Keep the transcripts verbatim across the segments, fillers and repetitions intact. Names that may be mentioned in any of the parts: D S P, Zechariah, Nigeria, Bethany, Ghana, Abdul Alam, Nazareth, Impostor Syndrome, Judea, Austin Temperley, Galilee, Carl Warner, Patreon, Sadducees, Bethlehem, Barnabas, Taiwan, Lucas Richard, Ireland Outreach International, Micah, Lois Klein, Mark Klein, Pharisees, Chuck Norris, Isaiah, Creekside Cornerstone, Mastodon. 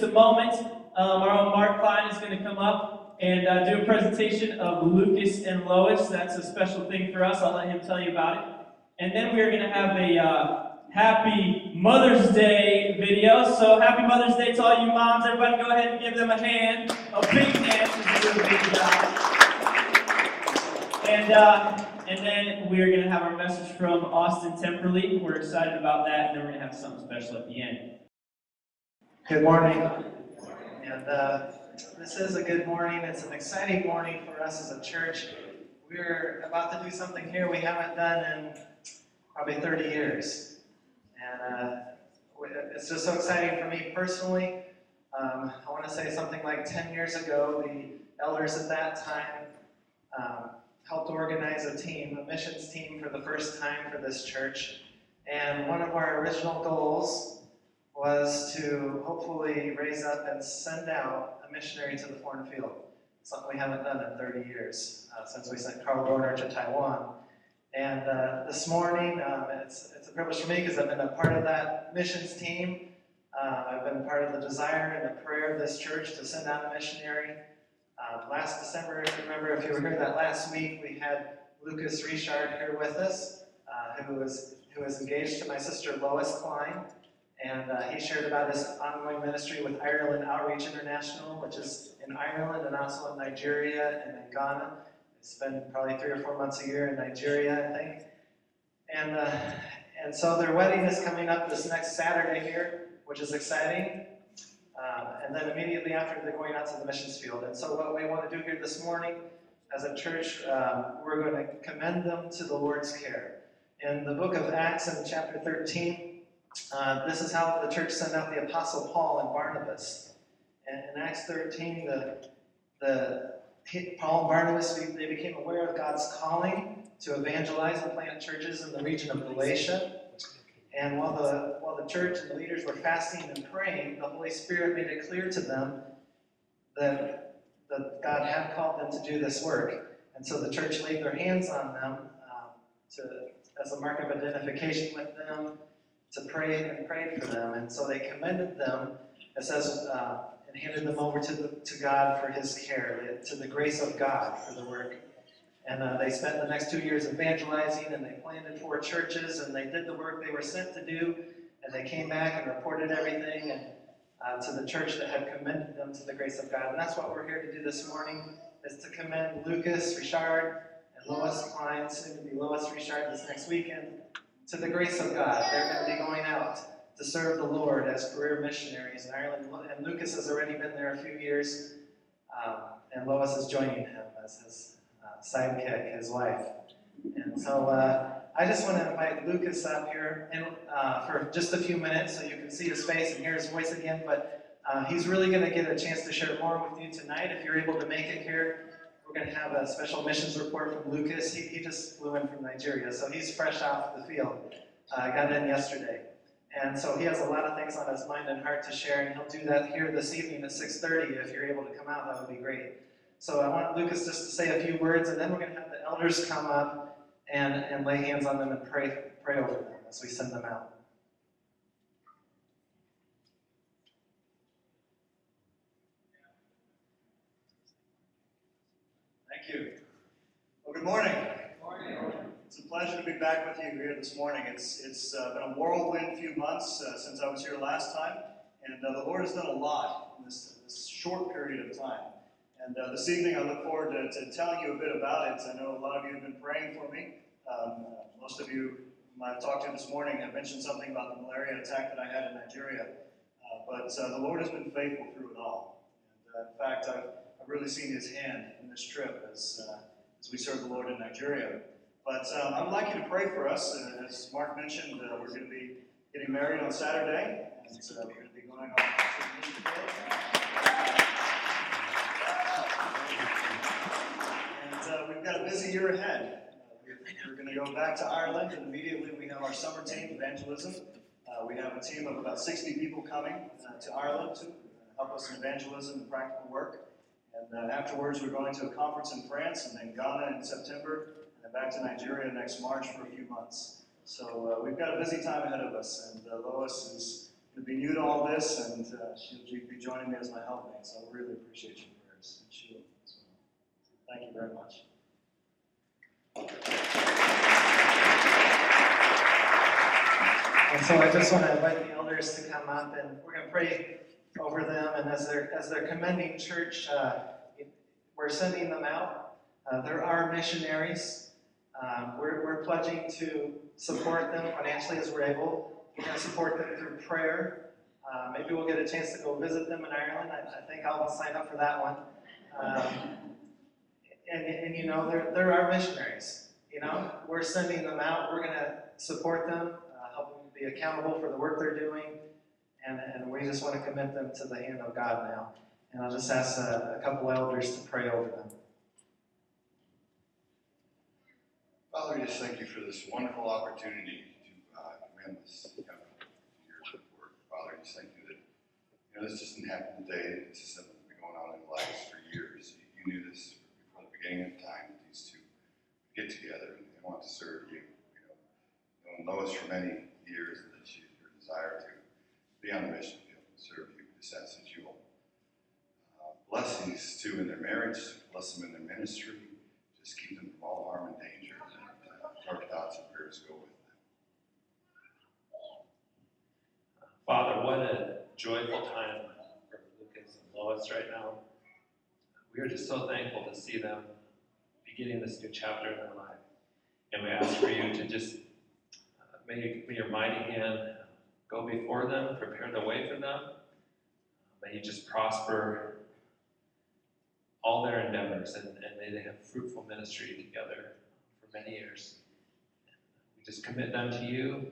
just a moment, um, our own Mark Klein is going to come up and uh, do a presentation of Lucas and Lois. That's a special thing for us. I'll let him tell you about it. And then we're going to have a uh, Happy Mother's Day video. So Happy Mother's Day to all you moms. Everybody go ahead and give them a hand. A big hand. She's doing a big job. And, uh, and then we're going to have our message from Austin Temperley. We're excited about that. And then we're going to have something special at the end. Good morning. And uh, this is a good morning. It's an exciting morning for us as a church. We're about to do something here we haven't done in probably thirty years. And uh, it's just so exciting for me personally. Um, I want to say something like ten years ago, the elders at that time um, helped organize a team, a missions team, for the first time for this church. And one of our original goals was to hopefully raise up and send out a missionary to the foreign field. Something we haven't done in thirty years, uh, since we sent Carl Warner to Taiwan. And uh, this morning, um, it's, it's a privilege for me because I've been a part of that missions team. Uh, I've been part of the desire and the prayer of this church to send out a missionary. Uh, last December, if you remember, if you were here that last week, we had Lucas Richard here with us, uh, who was who was engaged to my sister Lois Klein. And uh, he shared about his ongoing ministry with Ireland Outreach International, which is in Ireland and also in Nigeria and in Ghana. It's been probably three or four months a year in Nigeria, I think. And, uh, and so their wedding is coming up this next Saturday here, which is exciting. Um, and then immediately after, they're going out to the missions field. And so what we want to do here this morning as a church, um, we're going to commend them to the Lord's care. In the book of Acts in chapter thirteen, Uh, this is how the church sent out the Apostle Paul and Barnabas. And in Acts thirteen, the, the, Paul and Barnabas, they became aware of God's calling to evangelize and plant churches in the region of Galatia. And while the, while the church and the leaders were fasting and praying, the Holy Spirit made it clear to them that, that God had called them to do this work. And so the church laid their hands on them um, to, as a mark of identification with them, to pray and prayed for them. And so they commended them, it says, uh, and handed them over to, the, to God for his care, to the grace of God for the work. And uh, they spent the next two years evangelizing, and they planted four churches, and they did the work they were sent to do, and they came back and reported everything and, uh, to the church that had commended them to the grace of God. And that's what we're here to do this morning, is to commend Lucas Richard and Lois Klein, soon to be Lois Richard this next weekend, to the grace of God. They're going to be going out to serve the Lord as career missionaries in Ireland. And Lucas has already been there a few years, um, and Lois is joining him as his uh, sidekick, his wife. And so uh, I just want to invite Lucas up here and, uh, for just a few minutes so you can see his face and hear his voice again. But uh, he's really going to get a chance to share more with you tonight if you're able to make it here. We're going to have a special missions report from Lucas. He, he just flew in from Nigeria, so he's fresh off the field. Uh, got in yesterday. And so he has a lot of things on his mind and heart to share, and he'll do that here this evening at six thirty. If you're able to come out, that would be great. So I want Lucas just to say a few words, and then we're going to have the elders come up and, and lay hands on them and pray, pray over them as we send them out. Thank you. Well, good morning. Good morning. It's a pleasure to be back with you here this morning. It's, it's uh, been a whirlwind few months uh, since I was here last time, and uh, the Lord has done a lot in this, this short period of time. And uh, this evening I look forward to, to telling you a bit about it. I know a lot of you have been praying for me. Um, uh, most of you whom I've talked to this morning have mentioned something about the malaria attack that I had in Nigeria, uh, but uh, the Lord has been faithful through it all. And, uh, in fact, I've I've really seen his hand in this trip as, uh, as we serve the Lord in Nigeria. But um, I would like you to pray for us. Uh, as Mark mentioned, uh, we're going to be getting married on Saturday, and uh, we're going to be going on to the mission field. And uh, we've got a busy year ahead. Uh, we're, we're going to go back to Ireland, and immediately we have our summer team evangelism. Uh, we have a team of about sixty people coming uh, to Ireland to help us in evangelism and practical work. And uh, afterwards, we're going to a conference in France, and then Ghana in September, and then back to Nigeria next March for a few months. So uh, we've got a busy time ahead of us, and uh, Lois is who'd be new to all this, and uh, she'll be joining me as my helpmate, so I really appreciate your prayers. And she will as well. Thank you very much. And so I just want to invite the elders to come up, and we're going to pray over them, and as they're, as they're commending church, uh, we're sending them out. Uh, there are missionaries. Um, we're, we're pledging to support them financially as we're able. We're going to support them through prayer. Uh, maybe we'll get a chance to go visit them in Ireland. I, I think I'll sign up for that one. Um, and, and, you know, there, there are missionaries. You know, we're sending them out. We're going to support them, uh, help them be accountable for the work they're doing. And, and we just want to commit them to the hand of God now. And I'll just ask a, a couple elders to pray over them. Father, we just thank you for this wonderful opportunity to uh, commend this effort to your work. Father, we just thank you that you know this doesn't happen today. This is something that's been going on in lives for years. You knew this from the beginning of time that these two would get together and they want to serve you. You know, known Lois for many years, and that she had your desire to be on the mission field and serve you. We just ask that you will uh, bless these two in their marriage, bless them in their ministry, just keep them from all harm and danger, and uh, dark thoughts and prayers go with them. Father, what a joyful time for Lucas and Lois right now. We are just so thankful to see them beginning this new chapter in their life. And we ask for you to just, uh, may your mighty hand go before them, prepare the way for them. May you just prosper all their endeavors, and, and may they have fruitful ministry together for many years. We just commit them to you,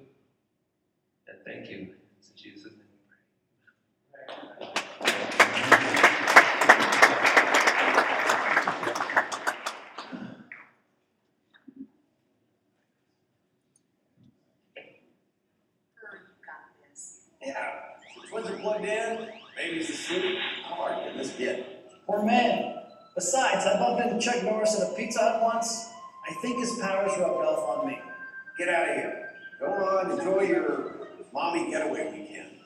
and thank you. It's in Jesus' name we pray. In, babies asleep. How hard can this get? Or man. Besides, I bumped into Chuck Norris at a Pizza Hut once. I think his powers rubbed off on me. Get out of here. Go on, enjoy your mommy getaway weekend.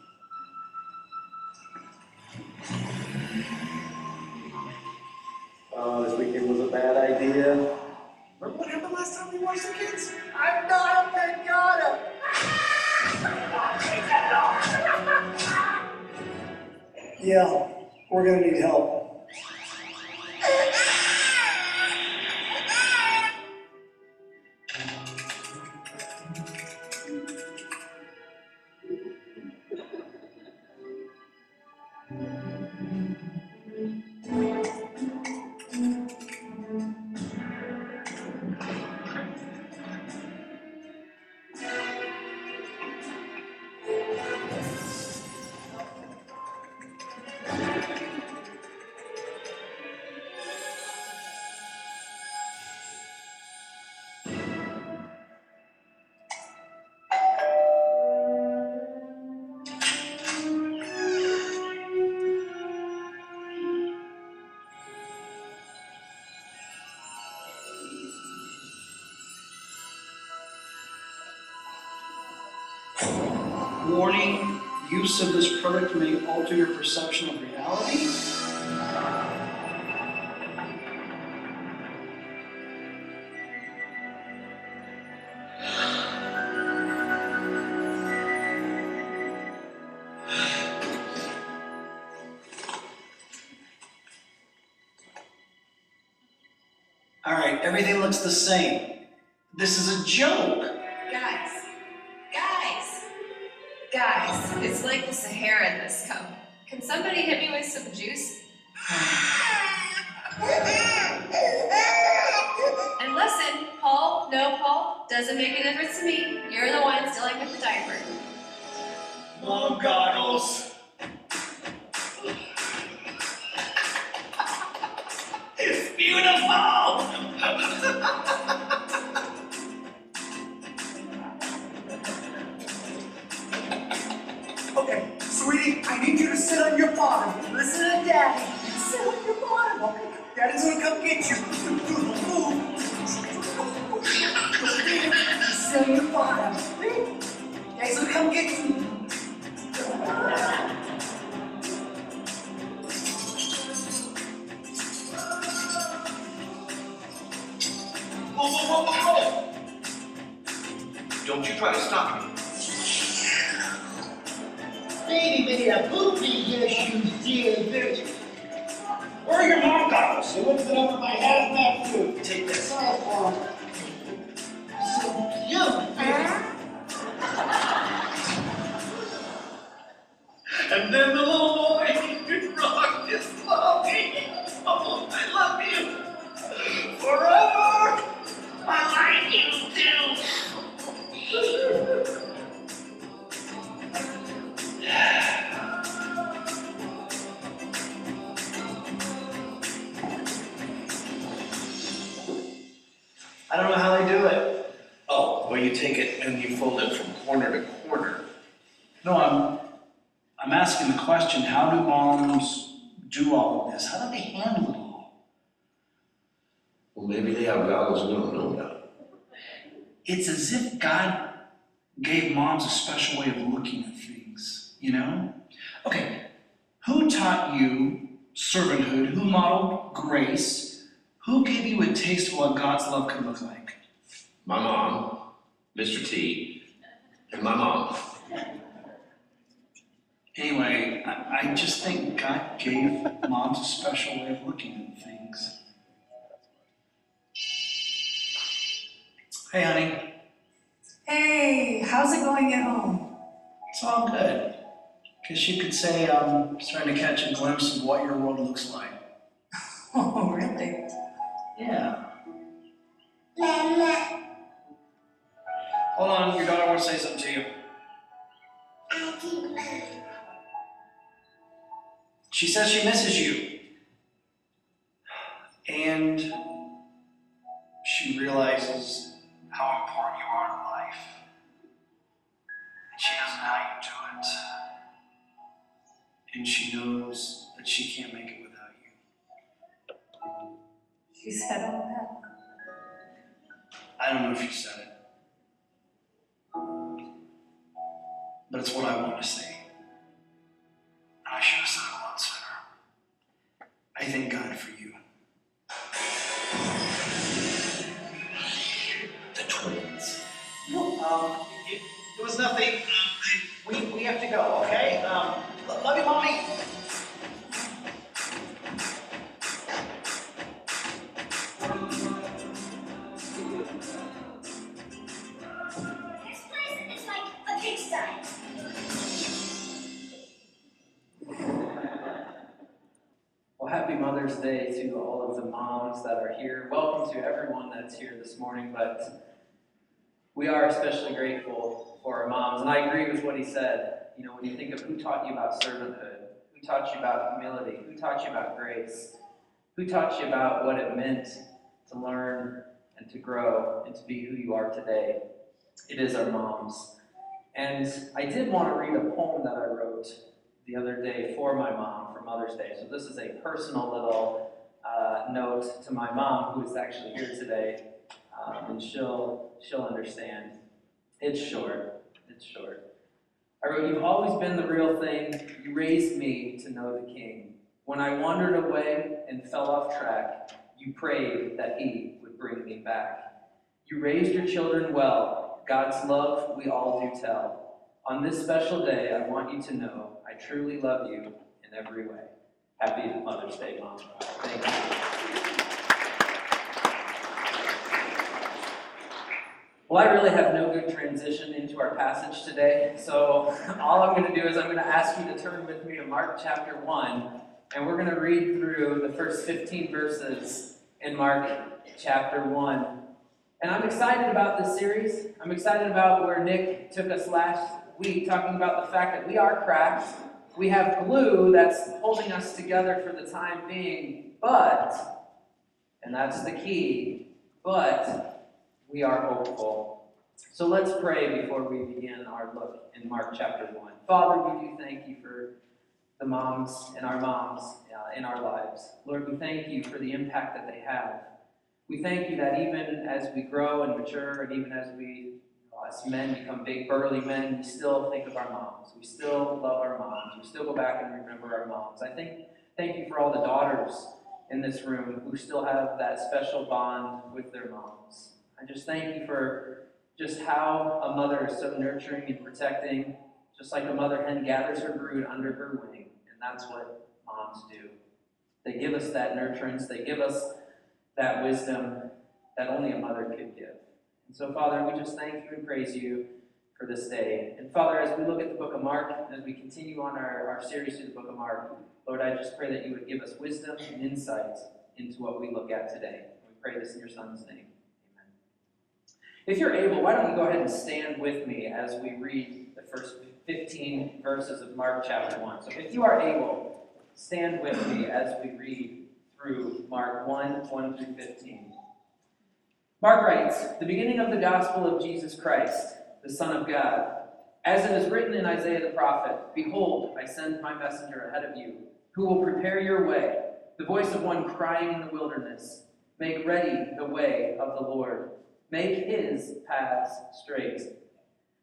Oh, this weekend was a bad idea. Remember what happened last time we watched the kids? I'm not a pangata. Yeah, we're gonna need help. Warning, use of this product may alter your perception of reality. All right, everything looks the same. This is a joke. It's like the Sahara in this cup. Can somebody hit me with some juice? And listen, Paul, no Paul, doesn't make a difference to me. You're the one dealing with the diaper. Mom goggles. It's beautiful! Sweetie, I need you to sit on your bottom. Listen to Daddy. Sit on your bottom. Okay. Daddy's gonna come get you. Sit on your bottom. Daddy's gonna come get you. wrong with Lois? Don't you try to stop me. Baby, baby, a poopy, yes, you dear bitch. Where are your mom goggles? They lifted up my half map food. Take that. Sorry, Mom. So cute. And then the little boy could rock his puppy. Oh, I love you. Forever. I like you too. I don't know how they do it. Oh, well, you take it and you fold it from corner to corner. No, I'm I'm asking the question, how do moms do all of this? How do they handle it all? Well, maybe they have goggles we don't know about. It's as if God gave moms a special way of looking at things, you know? Okay, who taught you servanthood? Who modeled grace? Who gave you a taste of what God's love can look like? My mom, Mister T, and my mom. Anyway, I, I just think God gave moms a special way of looking at things. Hey, honey. Hey, how's it going at home? It's all good. Guess you could say I'm starting to catch a glimpse of what your world looks like. Oh, really? Yeah. Mama. Hold on, your daughter wants to say something to you. I do, Mom. She says she misses you. And she realizes how important you are in life. And she doesn't know how you do it. And she knows that she can't make it without you. You said all that? I don't know if you said it. But it's what I want to say. And I should have said it a lot sooner. I thank God for you. The twins. Well, um, it, it was nothing. We, we have to go, okay? Um, love you, Mommy. Day to all of the moms that are here. Welcome to everyone that's here this morning, but we are especially grateful for our moms. And I agree with what he said. You know, when you think of who taught you about servanthood, who taught you about humility, who taught you about grace, who taught you about what it meant to learn and to grow and to be who you are today, it is our moms. And I did want to read a poem that I wrote the other day for my mom for Mother's Day. So this is a personal little uh, note to my mom, who is actually here today, um, and she'll she'll understand. It's short. It's short. I wrote, "You've always been the real thing. You raised me to know the King. When I wandered away and fell off track, you prayed that He would bring me back. You raised your children well. God's love we all do tell. On this special day, I want you to know I truly love you in every way." Happy Mother's Day, Mom. Thank you. Well, I really have no good transition into our passage today, so all I'm going to do is I'm going to ask you to turn with me to Mark chapter one, and we're going to read through the first fifteen verses in Mark chapter one. And I'm excited about this series. I'm excited about where Nick took us last week, talking about the fact that we are cracked. We have glue that's holding us together for the time being, but, and that's the key, but we are hopeful. So let's pray before we begin our look in Mark chapter one. Father, we do thank you for the moms and our moms uh, in our lives. Lord, we thank you for the impact that they have. We thank you that even as we grow and mature, and even as we As men become big, burly men, we still think of our moms. We still love our moms. We still go back and remember our moms. I think, thank you for all the daughters in this room who still have that special bond with their moms. I I just thank you for just how a mother is so nurturing and protecting, just like a mother hen gathers her brood under her wing, and that's what moms do. They give us that nurturance, they give us that wisdom that only a mother could give. And so, Father, we just thank you and praise you for this day. And Father, as we look at the book of Mark, as we continue on our, our series through the book of Mark, Lord, I just pray that you would give us wisdom and insight into what we look at today. We pray this in your Son's name. Amen. If you're able, why don't you go ahead and stand with me as we read the first fifteen verses of Mark chapter one. So if you are able, stand with me as we read through Mark one, one through fifteen. Mark writes, "The beginning of the gospel of Jesus Christ, the Son of God. As it is written in Isaiah the prophet, behold, I send my messenger ahead of you, who will prepare your way, the voice of one crying in the wilderness, make ready the way of the Lord, make his paths straight.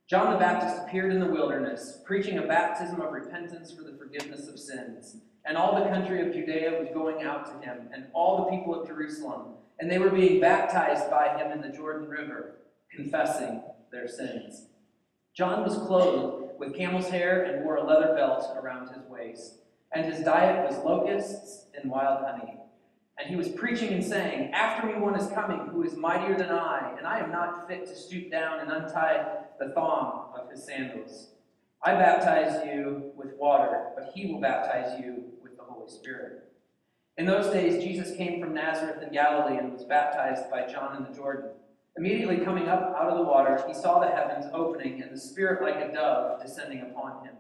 John the Baptist appeared in the wilderness, preaching a baptism of repentance for the forgiveness of sins. And all the country of Judea was going out to him, and all the people of Jerusalem, and they were being baptized by him in the Jordan River, confessing their sins. John was clothed with camel's hair and wore a leather belt around his waist, and his diet was locusts and wild honey. And he was preaching and saying, after me one is coming who is mightier than I, and I am not fit to stoop down and untie the thong of his sandals. I baptize you with water, but he will baptize you with the Holy Spirit. In those days Jesus came from Nazareth in Galilee and was baptized by John in the Jordan. Immediately coming up out of the water, he saw the heavens opening and the Spirit like a dove descending upon him.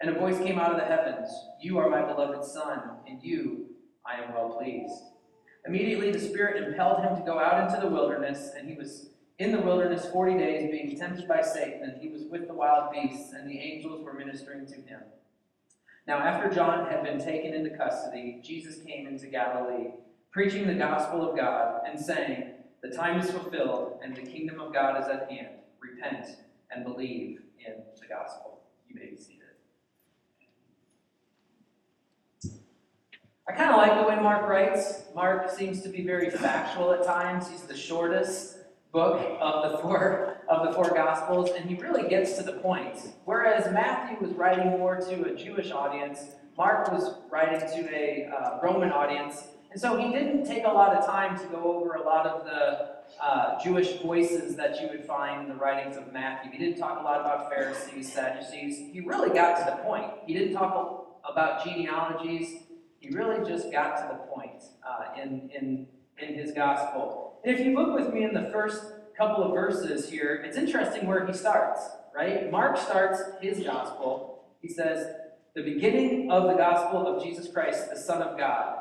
And a voice came out of the heavens, you are my beloved Son, and you I am well pleased. Immediately the Spirit impelled him to go out into the wilderness, and he was in the wilderness forty days being tempted by Satan, and he was with the wild beasts, and the angels were ministering to him. Now after John had been taken into custody, Jesus came into Galilee, preaching the gospel of God, and saying, the time is fulfilled, and the kingdom of God is at hand. Repent and believe in the gospel." You may be seated. I kind of like the way Mark writes. Mark seems to be very factual at times. He's the shortest book of the four of the four gospels, and he really gets to the point. Whereas Matthew was writing more to a Jewish audience, Mark was writing to a uh, Roman audience. And so he didn't take a lot of time to go over a lot of the uh, Jewish voices that you would find in the writings of Matthew. He didn't talk a lot about Pharisees, Sadducees. He really got to the point. He didn't talk about genealogies. He really just got to the point uh, in, in, in his gospel. And if you look with me in the first couple of verses here, it's interesting where he starts, right? Mark starts his gospel. He says, the beginning of the gospel of Jesus Christ, the Son of God.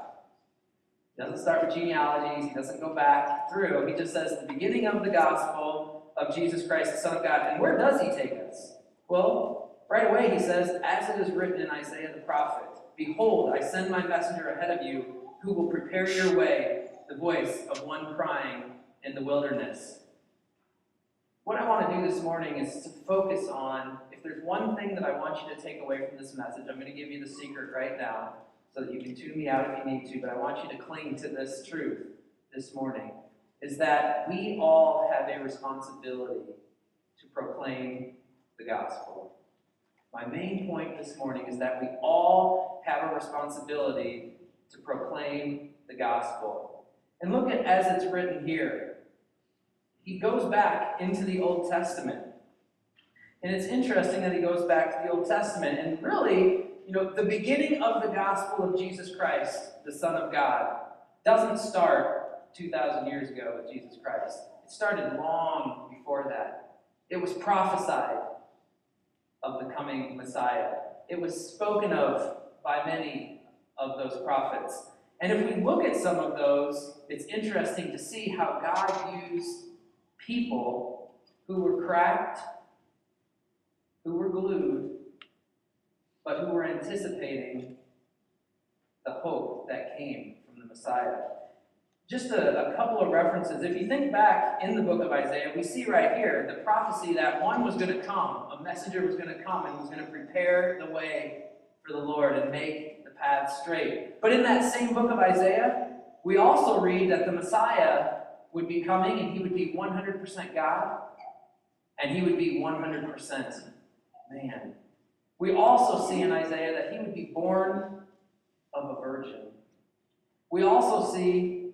He doesn't start with genealogies, he doesn't go back through. He just says the beginning of the gospel of Jesus Christ, the Son of God. And where does he take us? Well, right away he says, as it is written in Isaiah the prophet, behold, I send my messenger ahead of you who will prepare your way, the voice of one crying in the wilderness. What I want to do this morning is to focus on, if there's one thing that I want you to take away from this message, I'm going to give you the secret right now, so that you can tune me out if you need to, but I want you to cling to this truth this morning, is that we all have a responsibility to proclaim the gospel. My main point this morning is that we all have a responsibility to proclaim the gospel. And look at as it's written here. He goes back into the Old Testament. And it's interesting that he goes back to the Old Testament, and really, you know, the beginning of the gospel of Jesus Christ, the Son of God, doesn't start two thousand years ago with Jesus Christ. It started long before that. It was prophesied of the coming Messiah. It was spoken of by many of those prophets. And if we look at some of those, it's interesting to see how God used people who were cracked, who were glued, but who were anticipating the hope that came from the Messiah. Just a, a couple of references. If you think back in the book of Isaiah, we see right here the prophecy that one was going to come, a messenger was going to come and was going to prepare the way for the Lord and make the path straight. But in that same book of Isaiah, we also read that the Messiah would be coming, and he would be one hundred percent God, and he would be one hundred percent man. We also see in Isaiah that he would be born of a virgin. We also see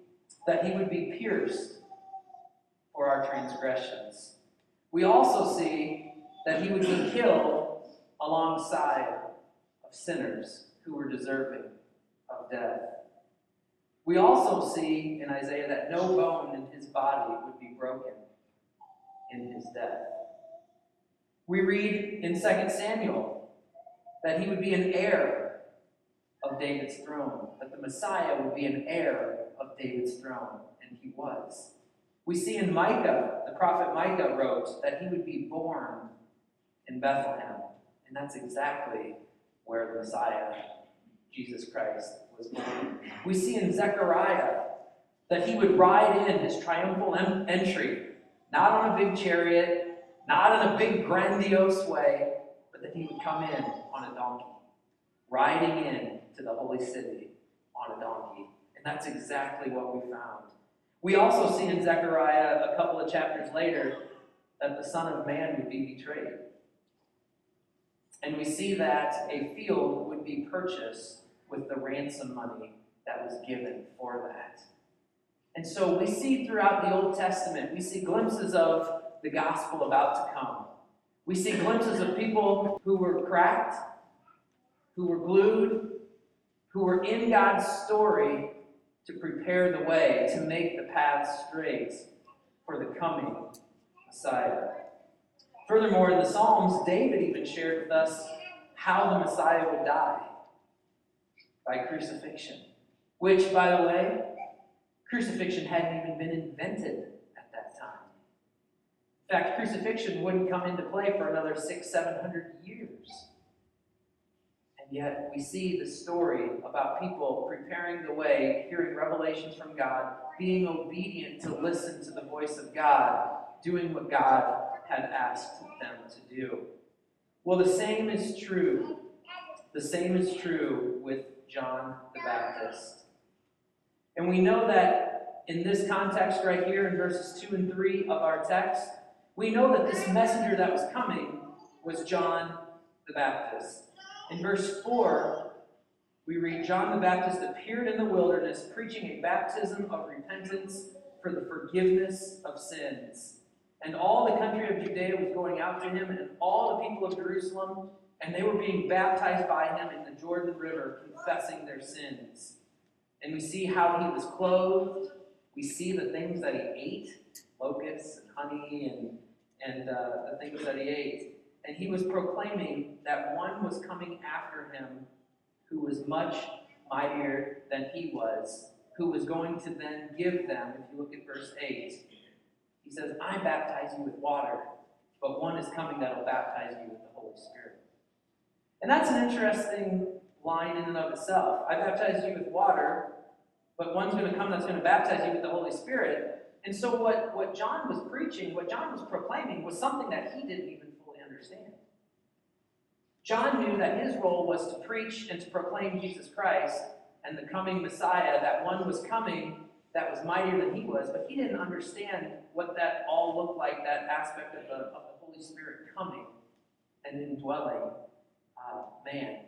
that he would be pierced for our transgressions. We also see that he would be killed alongside of sinners who were deserving of death. We also see in Isaiah that no bone in his body would be broken in his death. We read in Second Samuel that he would be an heir of David's throne, that the Messiah would be an heir of David's throne, and he was. We see in Micah, the prophet Micah wrote that he would be born in Bethlehem, and that's exactly where the Messiah, Jesus Christ, was born. We see in Zechariah that he would ride in his triumphal em- entry, not on a big chariot, not in a big grandiose way, but that he would come in on a donkey, riding in to the holy city on a donkey. And that's exactly what we found. We also see in Zechariah a couple of chapters later that the Son of Man would be betrayed. And we see that a field would be purchased with the ransom money that was given for that. And so we see throughout the Old Testament, we see glimpses of the gospel about to come. We see glimpses of people who were cracked, who were glued, who were in God's story to prepare the way, to make the path straight for the coming Messiah. Furthermore, in the Psalms, David even shared with us how the Messiah would die, by crucifixion, which, by the way, crucifixion hadn't even been invented at that time. In fact, crucifixion wouldn't come into play for another six, seven hundred years. And yet, we see the story about people preparing the way, hearing revelations from God, being obedient to listen to the voice of God, doing what God had asked them to do. Well, the same is true. The same is true with John the Baptist. And we know that in this context right here in verses two and three of our text, we know that this messenger that was coming was John the Baptist. In verse four, we read, John the Baptist appeared in the wilderness, preaching a baptism of repentance for the forgiveness of sins. And all the country of Judea was going out to him, and all the people of Jerusalem, and they were being baptized by him in the Jordan River, confessing their sins. And we see how he was clothed. We see the things that he ate, locusts and honey and, and uh, the things that he ate. And he was proclaiming that one was coming after him who was much mightier than he was, who was going to then give them, if you look at verse eight, he says, I baptize you with water, but one is coming that will baptize you with the Holy Spirit. And that's an interesting line in and of itself. I baptize you with water, but one's going to come that's going to baptize you with the Holy Spirit. And so what, what John was preaching, what John was proclaiming, was something that he didn't even fully understand. John knew that his role was to preach and to proclaim Jesus Christ and the coming Messiah, that one was coming that was mightier than he was, but he didn't understand what that all looked like, that aspect of the, of the Holy Spirit coming and indwelling Uh, man.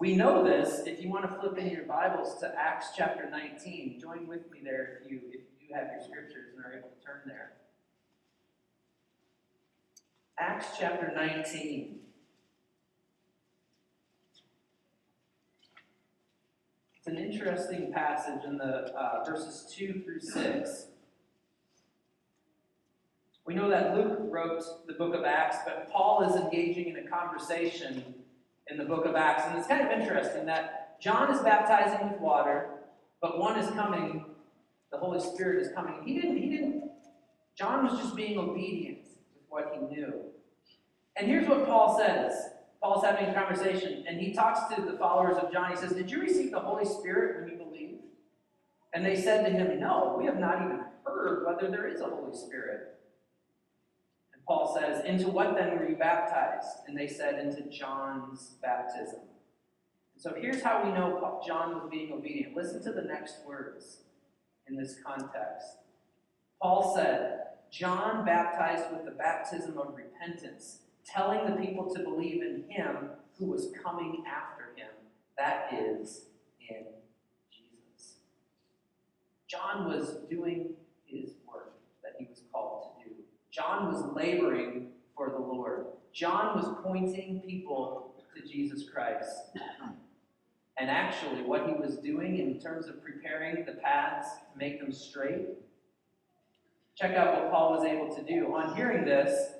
We know this. If you want to flip in your Bibles to Acts chapter nineteen, join with me there if you if you do have your scriptures and are able to turn there. Acts chapter nineteen. It's an interesting passage in the uh, verses two through six. We know that Luke wrote the book of Acts, but Paul is engaging in a conversation in the book of Acts. And it's kind of interesting that John is baptizing with water, but one is coming, the Holy Spirit is coming. He didn't, he didn't, John was just being obedient with what he knew. And here's what Paul says. Paul's having a conversation, and he talks to the followers of John. He says, did you receive the Holy Spirit when you believed? And they said to him, no, we have not even heard whether there is a Holy Spirit. Paul says, into what then were you baptized? And they said, into John's baptism. And so here's how we know John was being obedient. Listen to the next words in this context. Paul said, John baptized with the baptism of repentance, telling the people to believe in him who was coming after him, that is, in Jesus. John was doing his work that he was called to do. John was laboring for the Lord. John was pointing people to Jesus Christ. And actually, what he was doing in terms of preparing the paths to make them straight, check out what Paul was able to do. On hearing this,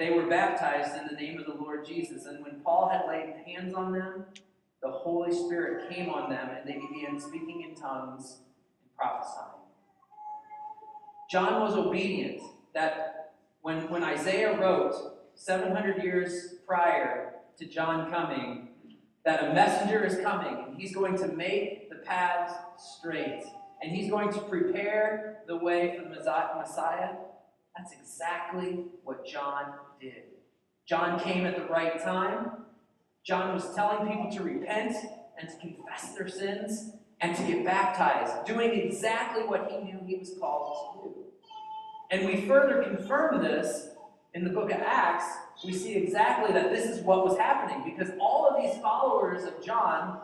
they were baptized in the name of the Lord Jesus. And when Paul had laid hands on them, the Holy Spirit came on them, and they began speaking in tongues and prophesying. John was obedient. That when, when Isaiah wrote seven hundred years prior to John coming, that a messenger is coming, and he's going to make the paths straight, and he's going to prepare the way for the Messiah. That's exactly what John did. John came at the right time. John was telling people to repent and to confess their sins and to get baptized, doing exactly what he knew he was called to do. And we further confirm this in the book of Acts. We see exactly that this is what was happening, because all of these followers of John,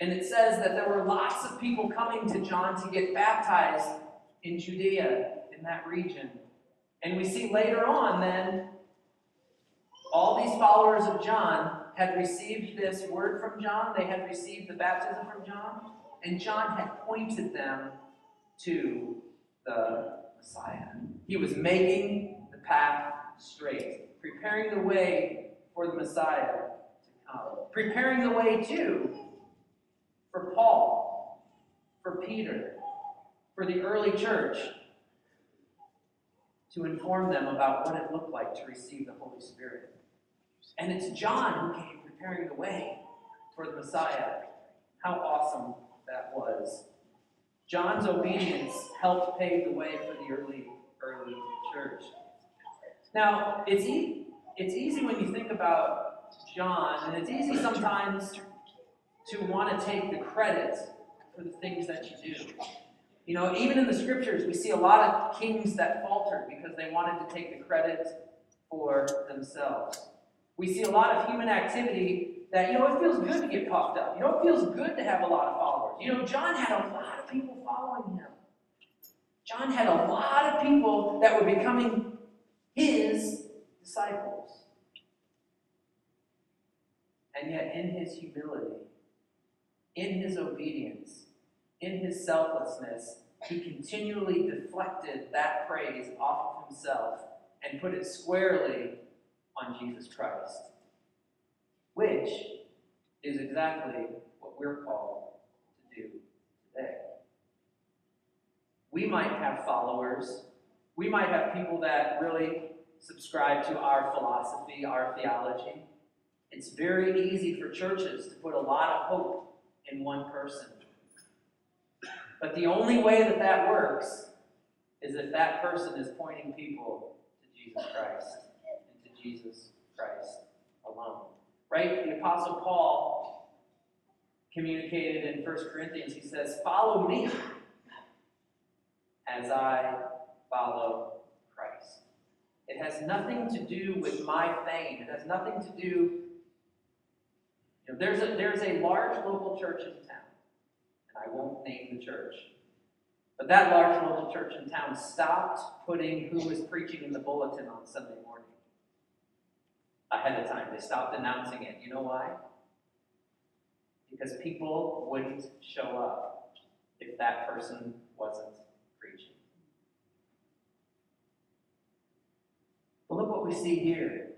and it says that there were lots of people coming to John to get baptized in Judea, in that region. And we see later on then, all these followers of John had received this word from John, they had received the baptism from John, and John had pointed them to the Messiah. He was making the path straight, preparing the way for the Messiah to come, preparing the way too for Paul, for Peter, for the early church, to inform them about what it looked like to receive the Holy Spirit. And it's John who came preparing the way for the Messiah. How awesome that was. John's obedience helped pave the way for the early, early church. Now, it's, e- it's easy when you think about John, and it's easy sometimes to want to take the credit for the things that you do. You know, even in the scriptures, we see a lot of kings that faltered because they wanted to take the credit for themselves. We see a lot of human activity that, you know, it feels good to get puffed up. You know, it feels good to have a lot of followers. You know, John had a lot of people following him. John had a lot of people that were becoming his disciples. And yet in his humility, in his obedience, in his selflessness, he continually deflected that praise off of himself and put it squarely on Jesus Christ, which is exactly what we're called to do today. We might have followers. We might have people that really subscribe to our philosophy, our theology. It's very easy for churches to put a lot of hope in one person. But the only way that that works is if that person is pointing people to Jesus Christ and to Jesus Christ alone. Right? The Apostle Paul communicated in First Corinthians, he says, "Follow me as I follow Christ." It has nothing to do with my fame. It has nothing to do, you know, there's a, there's a large local church in town. I won't name the church. But that large local church in town stopped putting who was preaching in the bulletin on Sunday morning. Ahead of time, they stopped announcing it. You know why? Because people wouldn't show up if that person wasn't preaching. But look what we see here.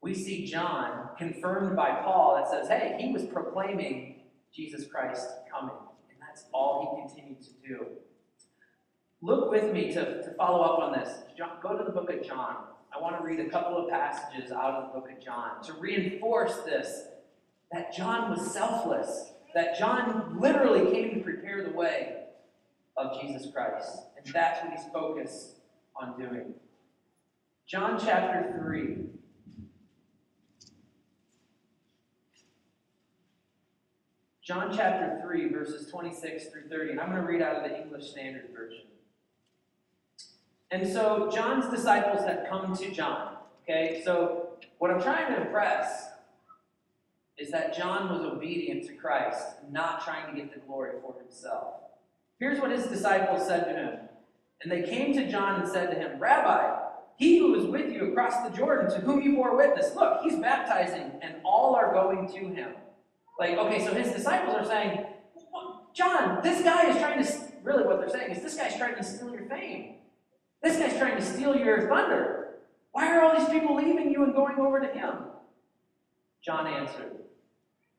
We see John, confirmed by Paul, that says, hey, he was proclaiming Jesus Christ coming, and that's all he continued to do. Look with me to, to follow up on this. John, go to the book of John. I want to read a couple of passages out of the book of John to reinforce this, that John was selfless, that John literally came to prepare the way of Jesus Christ, and that's what he's focused on doing. John chapter three. John chapter three, verses twenty-six through thirty. And I'm going to read out of the English Standard Version. And so John's disciples that come to John, okay? So what I'm trying to impress is that John was obedient to Christ, not trying to get the glory for himself. Here's what his disciples said to him. And they came to John and said to him, Rabbi, he who was with you across the Jordan, to whom you bore witness, look, he's baptizing, and all are going to him. Like, okay, so his disciples are saying, John, this guy is trying to, really what they're saying is, this guy's trying to steal your fame. This guy's trying to steal your thunder. Why are all these people leaving you and going over to him? John answered,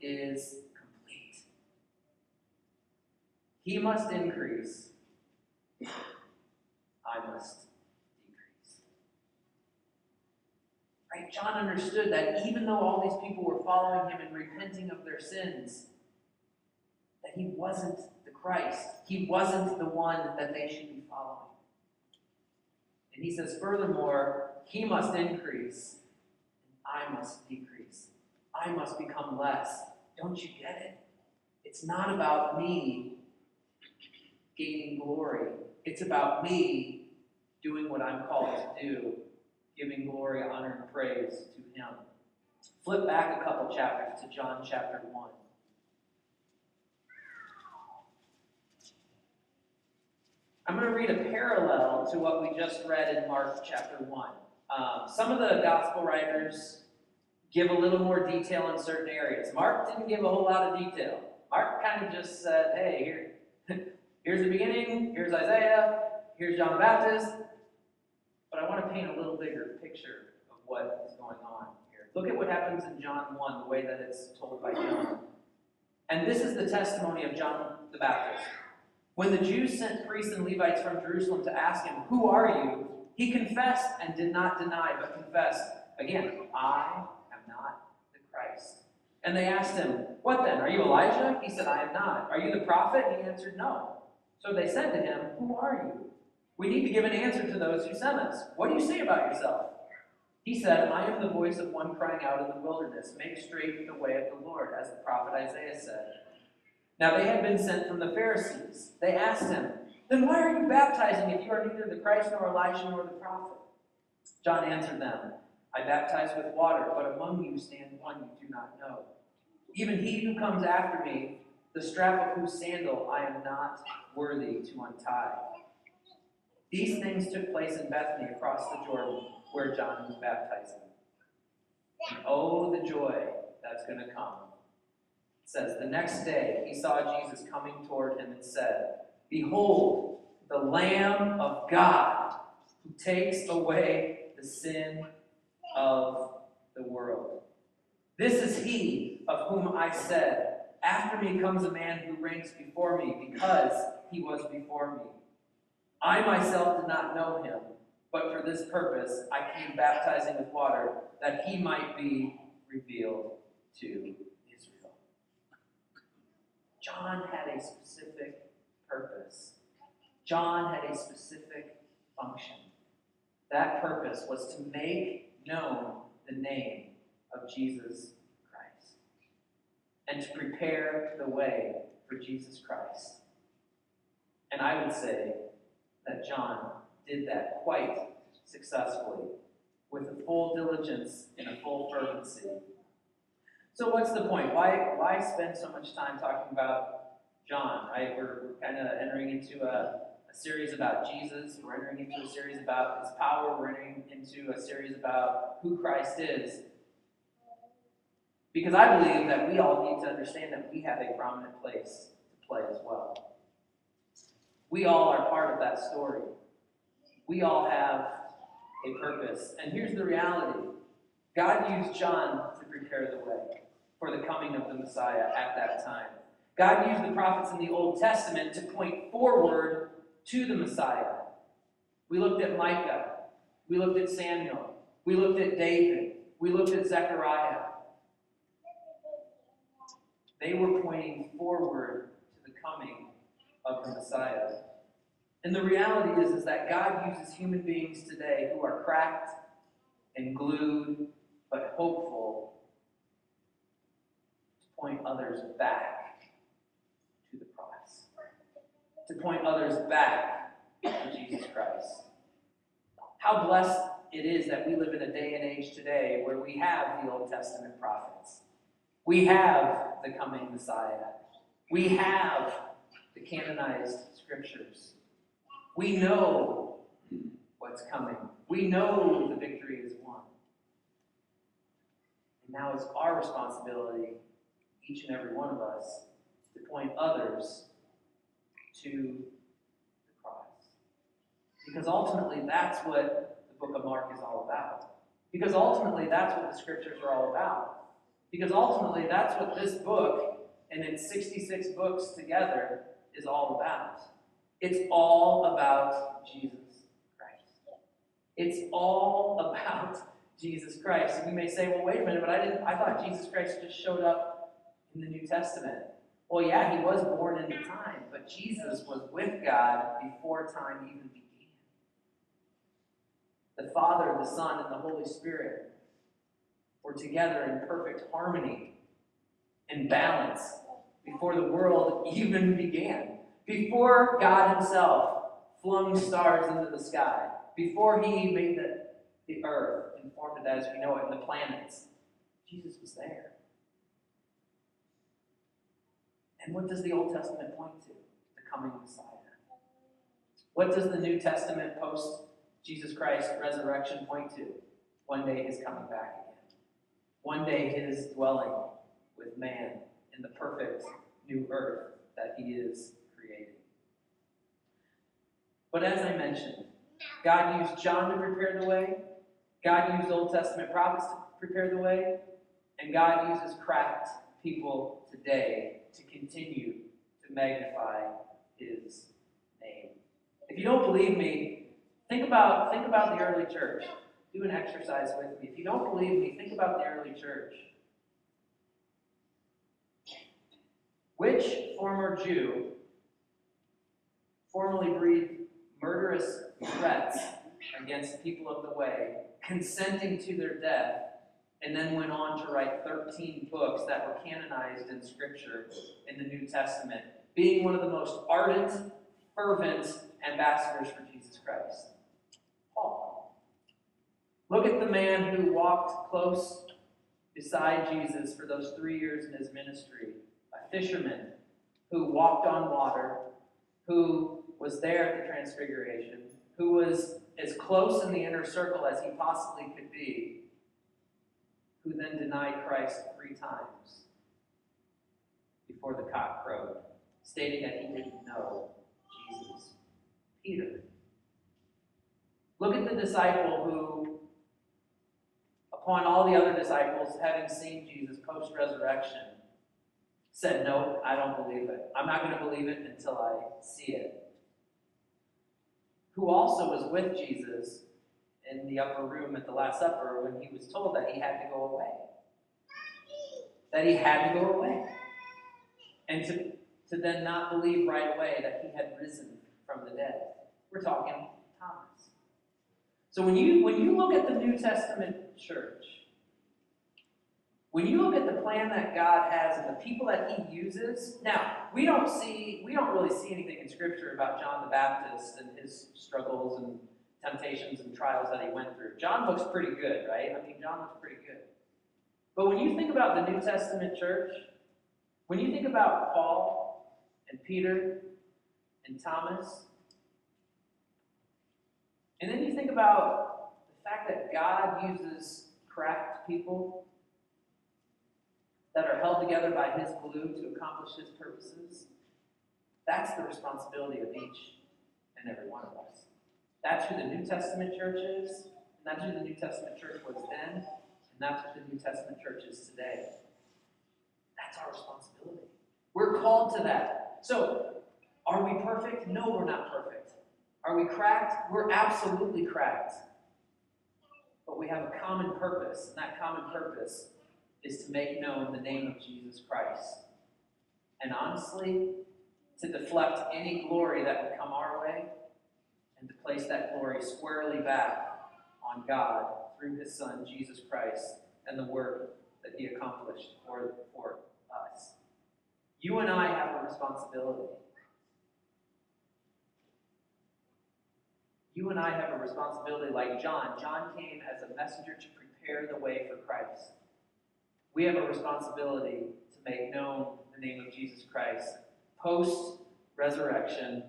is complete. He must increase, I must Right? John understood that even though all these people were following him and repenting of their sins, that he wasn't the Christ. He wasn't the one that they should be following. And he says, furthermore, he must increase, and I must decrease. I must become less. Don't you get it? It's not about me gaining glory. It's about me doing what I'm called to do, giving glory, honor, and praise to him. Flip back a couple chapters to John chapter one. I'm going to read a parallel to what we just read in Mark chapter one. Um, some of the gospel writers give a little more detail in certain areas. Mark didn't give a whole lot of detail. Mark kind of just said, hey, here, here's the beginning, here's Isaiah, here's John the Baptist. But I want to paint a little bigger picture of what is going on here. Look at what happens in John one, the way that it's told by John. And this is the testimony of John the Baptist. When the Jews sent priests and Levites from Jerusalem to ask him, who are you? He confessed and did not deny, but confessed, again, I am not the Christ. And they asked him, what then? Are you Elijah? He said, I am not. Are you the prophet? He answered, no. So they said to him, who are you? We need to give an answer to those who sent us. What do you say about yourself? He said, I am the voice of one crying out in the wilderness, make straight the way of the Lord, as the prophet Isaiah said. Now they had been sent from the Pharisees. They asked him, then why are you baptizing if you are neither the Christ nor Elijah nor the prophet? John answered them, I baptize with water, but among you stands one you do not know. Even he who comes after me, the strap of whose sandal I am not worthy to untie. These things took place in Bethany across the Jordan where John was baptizing. And oh, the joy that's going to come. It says, the next day he saw Jesus coming toward him and said, behold, the Lamb of God who takes away the sin of the world. This is he of whom I said, after me comes a man who ranks before me because he was before me. I myself did not know him, but for this purpose I came baptizing with water, that he might be revealed to Israel. John had a specific purpose. John had a specific function. That purpose was to make known the name of Jesus Christ and to prepare the way for Jesus Christ. And I would say, that John did that quite successfully, with a full diligence and a full fervency. So what's the point? Why, why spend so much time talking about John, right? We're kind of entering into a, a series about Jesus. We're entering into a series about his power. We're entering into a series about who Christ is. Because I believe that we all need to understand that we have a prominent place to play as well. We all are part of that story. We all have a purpose. And here's the reality. God used John to prepare the way for the coming of the Messiah at that time. God used the prophets in the Old Testament to point forward to the Messiah. We looked at Micah. We looked at Samuel. We looked at David. We looked at Zechariah. They were pointing forward to the coming of the Messiah. And the reality is, is that God uses human beings today who are cracked and glued, but hopeful, to point others back to the cross, to point others back to Jesus Christ. How blessed it is that we live in a day and age today where we have the Old Testament prophets. We have the coming Messiah. We have the canonized scriptures. We know what's coming. We know the victory is won. And now it's our responsibility, each and every one of us, to point others to the cross. Because ultimately, that's what the book of Mark is all about. Because ultimately, that's what the scriptures are all about. Because ultimately, that's what this book and its sixty-six books together is all about. It's all about Jesus Christ. It's all about Jesus Christ. And you may say, well, wait a minute, but I didn't I thought Jesus Christ just showed up in the New Testament. Well, yeah, he was born into time, but Jesus was with God before time even began. The Father, the Son, and the Holy Spirit were together in perfect harmony and balance before the world even began. Before God himself flung stars into the sky, before he made the, the earth and formed it as we know it, and the planets, Jesus was there. And what does the Old Testament point to? The coming Messiah. What does the New Testament post Jesus Christ resurrection point to? One day his coming back again. One day his dwelling with man in the perfect new earth that he is. But as I mentioned, God used John to prepare the way, God used Old Testament prophets to prepare the way, and God uses cracked people today to continue to magnify his name. If you don't believe me, think about, think about the early church. Do an exercise with me. If you don't believe me, think about the early church. Which former Jew formerly breathed murderous threats against people of the way, consenting to their death, and then went on to write thirteen books that were canonized in Scripture in the New Testament, being one of the most ardent, fervent ambassadors for Jesus Christ? Paul. Look at the man who walked close beside Jesus for those three years in his ministry, a fisherman who walked on water, who was there at the Transfiguration, who was as close in the inner circle as he possibly could be, who then denied Christ three times before the cock crowed, stating that he didn't know Jesus. Peter. Look at the disciple who, upon all the other disciples having seen Jesus post-resurrection, said, no, I don't believe it. I'm not going to believe it until I see it. Who also was with Jesus in the upper room at the Last Supper when he was told that he had to go away. That he had to go away. And to, to then not believe right away that he had risen from the dead. We're talking Thomas. So when you, when you look at the New Testament church, when you look at the plan that God has and the people that he uses, now, we don't see, we don't really see anything in Scripture about John the Baptist and his struggles and temptations and trials that he went through. John looks pretty good, right? I mean, John looks pretty good. But when you think about the New Testament church, when you think about Paul and Peter and Thomas, and then you think about the fact that God uses cracked people that are held together by his glue to accomplish his purposes, that's the responsibility of each and every one of us. That's who the New Testament church is, and that's who the New Testament church was then, and that's what the New Testament church is today. That's our responsibility. We're called to that. So, are we perfect? No, we're not perfect. Are we cracked? We're absolutely cracked. But we have a common purpose, and that common purpose is to make known the name of Jesus Christ. And honestly, to deflect any glory that would come our way, and to place that glory squarely back on God through his Son, Jesus Christ, and the work that he accomplished for, for us. You and I have a responsibility. You and I have a responsibility like John. John came as a messenger to prepare the way for Christ. We have a responsibility to make known the name of Jesus Christ post-resurrection,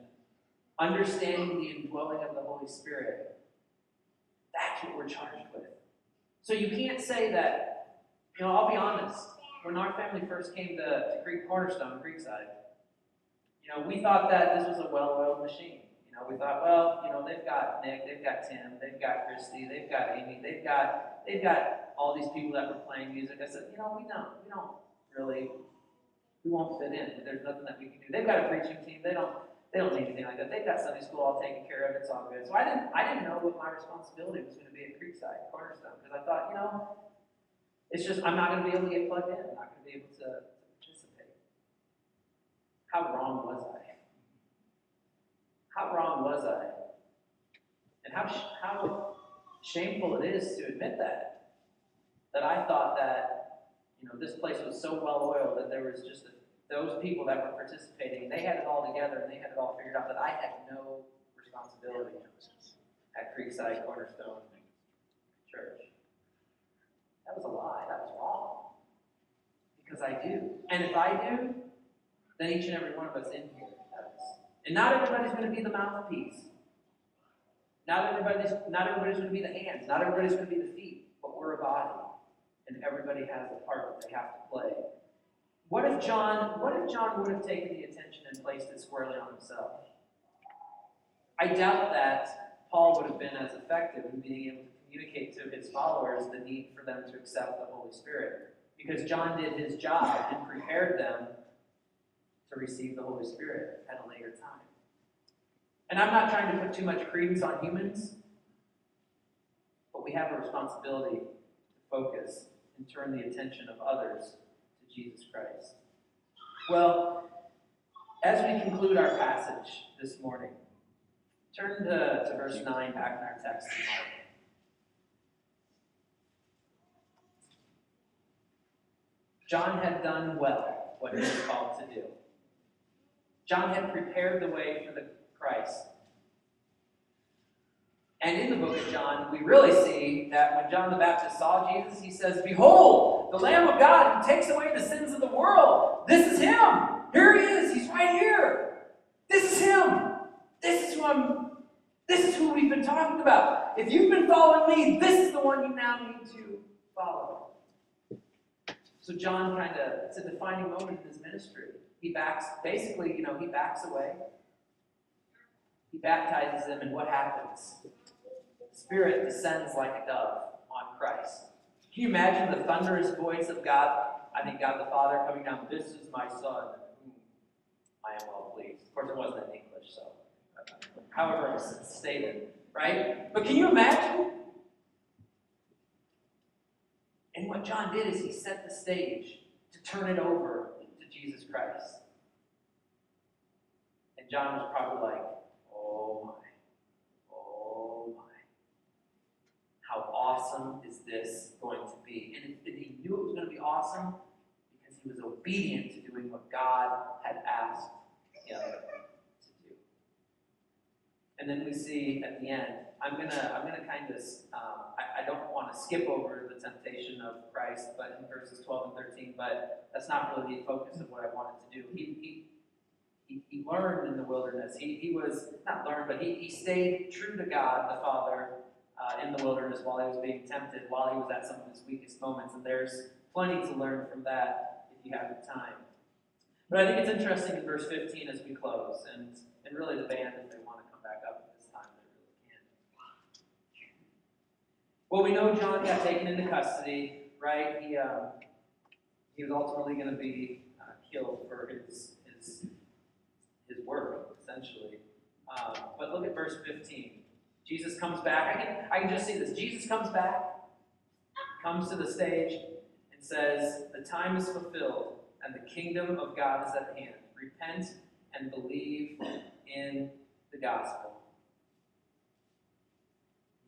understanding the indwelling of the Holy Spirit. That's what we're charged with. So you can't say that, you know, I'll be honest, when our family first came to, to Creek Cornerstone, Creekside, you know, we thought that this was a well-oiled machine. You know, we thought, well, you know, they've got Nick, they've got Tim, they've got Christy, they've got Amy, they've got, they've got all these people that were playing music. I said, you know, we don't, we don't really, we won't fit in. There's nothing that we can do. They've got a preaching team. They don't, they don't need anything like that. They've got Sunday school all taken care of. It's all good. So I didn't, I didn't know what my responsibility was going to be at Creekside Cornerstone, because I thought, you know, it's just, I'm not going to be able to get plugged in. I'm not going to be able to, to participate. How wrong was I? How wrong was I? And how, sh how shameful it is to admit that. That I thought that, you know, this place was so well-oiled that there was just a, those people that were participating, they had it all together and they had it all figured out, that I had no responsibility at Creekside Cornerstone Church. That was a lie. That was wrong. Because I do. And if I do, then each and every one of us in here does. And not everybody's going to be the mouthpiece. Not everybody's, not everybody's going to be the hands. Not everybody's going to be the feet. But we're a body. And everybody has a part that they have to play. What if John, what if John would have taken the attention and placed it squarely on himself? I doubt that Paul would have been as effective in being able to communicate to his followers the need for them to accept the Holy Spirit, because John did his job and prepared them to receive the Holy Spirit at a later time. And I'm not trying to put too much credence on humans, but we have a responsibility to focus and turn the attention of others to Jesus Christ. Well, as we conclude our passage this morning, turn to, to verse nine back in our text tonight. John had done well what he was called to do. John had prepared the way for the Christ. And in the book of John, we really see that when John the Baptist saw Jesus, he says, "Behold, the Lamb of God who takes away the sins of the world. This is him. Here he is. He's right here. This is him. This is who I'm, this is who we've been talking about. If you've been following me, this is the one you now need to follow." So John kind of, it's a defining moment in his ministry. He backs, basically, you know, he backs away. He baptizes him, and what happens? The Spirit descends like a dove on Christ. Can you imagine the thunderous voice of God? I think God the Father coming down, "This is my Son. I am well pleased." Of course, it wasn't in English, so however it was stated, right? But can you imagine? And what John did is he set the stage to turn it over to Jesus Christ. And John was probably like, "Oh my, oh my. How awesome is this going to be?" And he knew it was going to be awesome because he was obedient to doing what God had asked him to do. And then we see at the end, I'm gonna, I'm gonna kind of, um, I, I don't want to skip over the temptation of Christ, but in verses twelve and thirteen, but that's not really the focus of what I wanted to do. He, he, he learned in the wilderness. He, he was, not learned, but he, he stayed true to God the Father uh, in the wilderness while he was being tempted, while he was at some of his weakest moments, and there's plenty to learn from that if you have the time. But I think it's interesting in verse fifteen as we close, and, and really the band, if they want to come back up. Well, we know John got taken into custody, right? He, uh, he was ultimately going to be uh, heel for his his his work, essentially. Um, but look at verse fifteen. Jesus comes back. I can I can just see this. Jesus comes back, comes to the stage, and says, "The time is fulfilled, and the kingdom of God is at hand. Repent and believe in the gospel."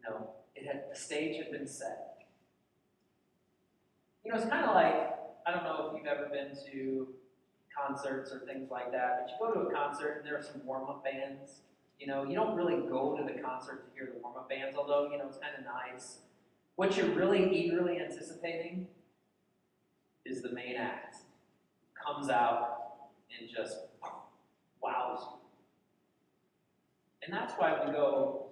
No, it had the stage had been set. You know, it's kind of like, I don't know if you've ever been to concerts or things like that, but you go to a concert and there are some warm-up bands. You know, you don't really go to the concert to hear the warm-up bands, although, you know, it's kind of nice. What you're really eagerly anticipating is the main act. Comes out and just wows you. And that's why we go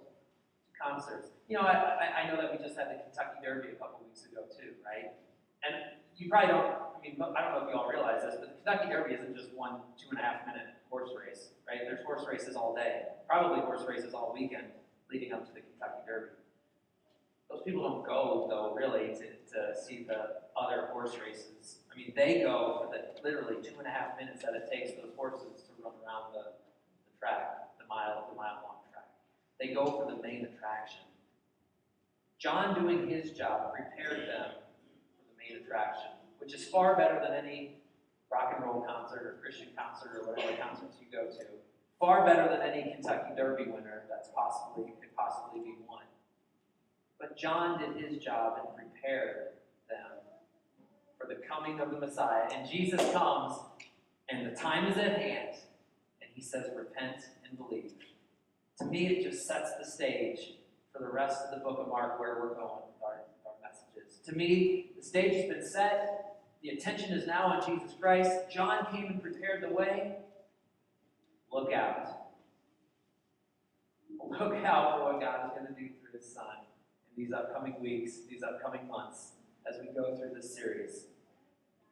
to concerts. You know, I, I know that we just had the Kentucky Derby a couple weeks ago, too, right? And you probably don't, I mean, I don't know if you all realize this, but the Kentucky Derby isn't just one two and a half minute horse race, right? There's horse races all day, probably horse races all weekend leading up to the Kentucky Derby. Those people don't go, though, really, to, to see the other horse races. I mean, they go for the literally two and a half minutes that it takes those horses to run around the, the track, the mile, the mile long track. They go for the main attraction. John, doing his job, prepared them attraction, which is far better than any rock and roll concert or Christian concert or whatever concerts you go to. Far better than any Kentucky Derby winner that's possibly could possibly be won. But John did his job and prepared them for the coming of the Messiah. And Jesus comes, and the time is at hand, and he says, "Repent and believe." To me, it just sets the stage for the rest of the book of Mark, where we're going with our, our messages. To me, the stage has been set. The attention is now on Jesus Christ. John came and prepared the way. Look out. Look out for what God is going to do through his Son in these upcoming weeks, these upcoming months, as we go through this series.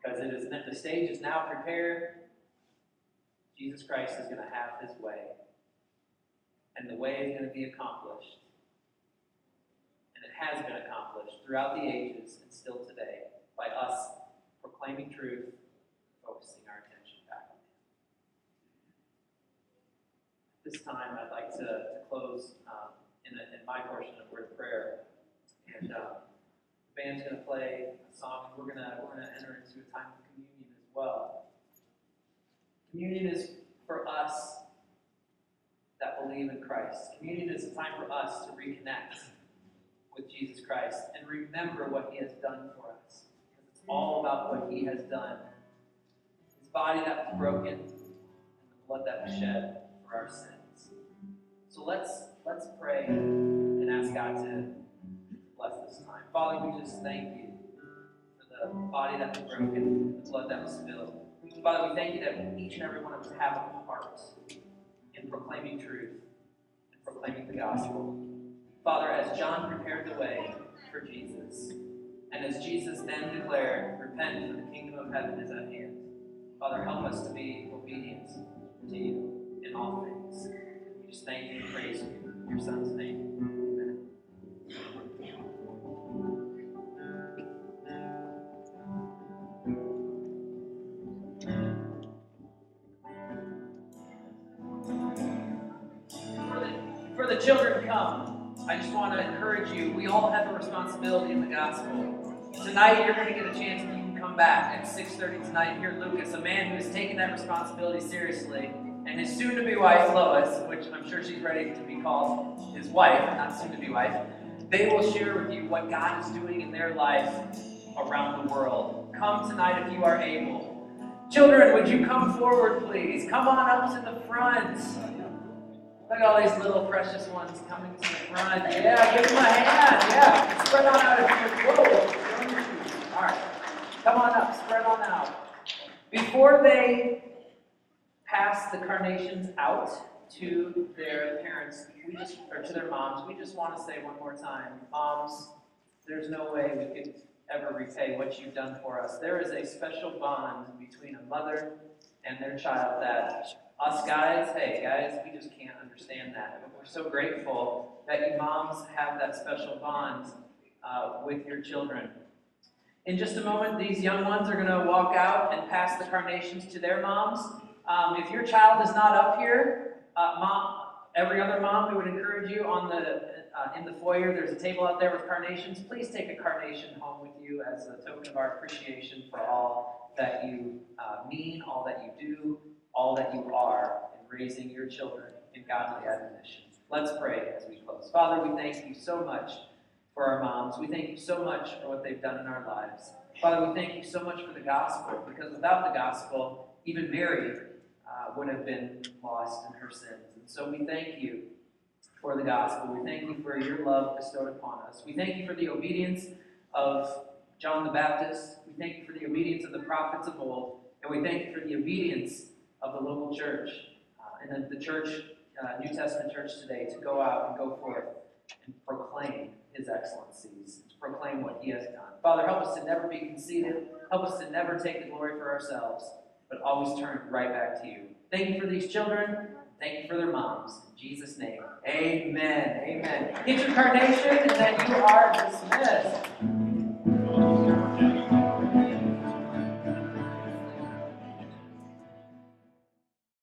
Because it is, the stage is now prepared. Jesus Christ is going to have his way. And the way is going to be accomplished. Has been accomplished throughout the ages and still today by us proclaiming truth, focusing our attention back on him. At this time, I'd like to, to close um, in, a, in my portion of word of prayer, and um, the band's going to play a song, and we're going to we're going to enter into a time of communion as well. Communion is for us that believe in Christ. Communion is a time for us to reconnect with Jesus Christ and remember what he has done for us. It's all about what he has done. His body that was broken and the blood that was shed for our sins. So let's let's pray and ask God to bless this time. Father, we just thank you for the body that was broken, the blood that was spilled. Father, we thank you that each and every one of us have a part in proclaiming truth and proclaiming the gospel. Father, as John prepared the way for Jesus, and as Jesus then declared, "Repent, for the kingdom of heaven is at hand," Father, help us to be obedient to you in all things. We just thank you and praise you in your Son's name. Amen. Before the, before the children come, I just want to encourage you, we all have a responsibility in the gospel. Tonight, you're going to get a chance that you can come back at six thirty tonight and hear Lucas, a man who has taken that responsibility seriously, and his soon-to-be wife, Lois, which I'm sure she's ready to be called his wife, not soon-to-be wife, they will share with you what God is doing in their life around the world. Come tonight if you are able. Children, would you come forward, please? Come on up to the front. Look at all these little precious ones coming to the front. Yeah, give them a hand. Yeah, spread on out if you're whoa. All right, come on up. Spread on out. Before they pass the carnations out to their parents, we just or to their moms, we just want to say one more time, moms, there's no way we could ever repay what you've done for us. There is a special bond between a mother and their child that. Us guys, hey guys, we just can't understand that. But we're so grateful that you moms have that special bond uh, with your children. In just a moment, these young ones are going to walk out and pass the carnations to their moms. Um, if your child is not up here, uh, mom, every other mom, we would encourage you on the uh, in the foyer. There's a table out there with carnations. Please take a carnation home with you as a token of our appreciation for all that you uh, mean, all that you do, all that you are in raising your children in godly admonition. Let's pray as we close. Father, we thank you so much for our moms. We thank you so much for what they've done in our lives. Father, we thank you so much for the gospel, because without the gospel, even Mary uh, would have been lost in her sins. And so we thank you for the gospel. We thank you for your love bestowed upon us. We thank you for the obedience of John the Baptist. We thank you for the obedience of the prophets of old. And we thank you for the obedience of the local church uh, and the, the church, uh, New Testament church today, to go out and go forth and proclaim his excellencies, to proclaim what he has done. Father, help us to never be conceited. Help us to never take the glory for ourselves, but always turn right back to you. Thank you for these children. Thank you for their moms. In Jesus' name, amen. Amen. Get your carnation, and then you are dismissed.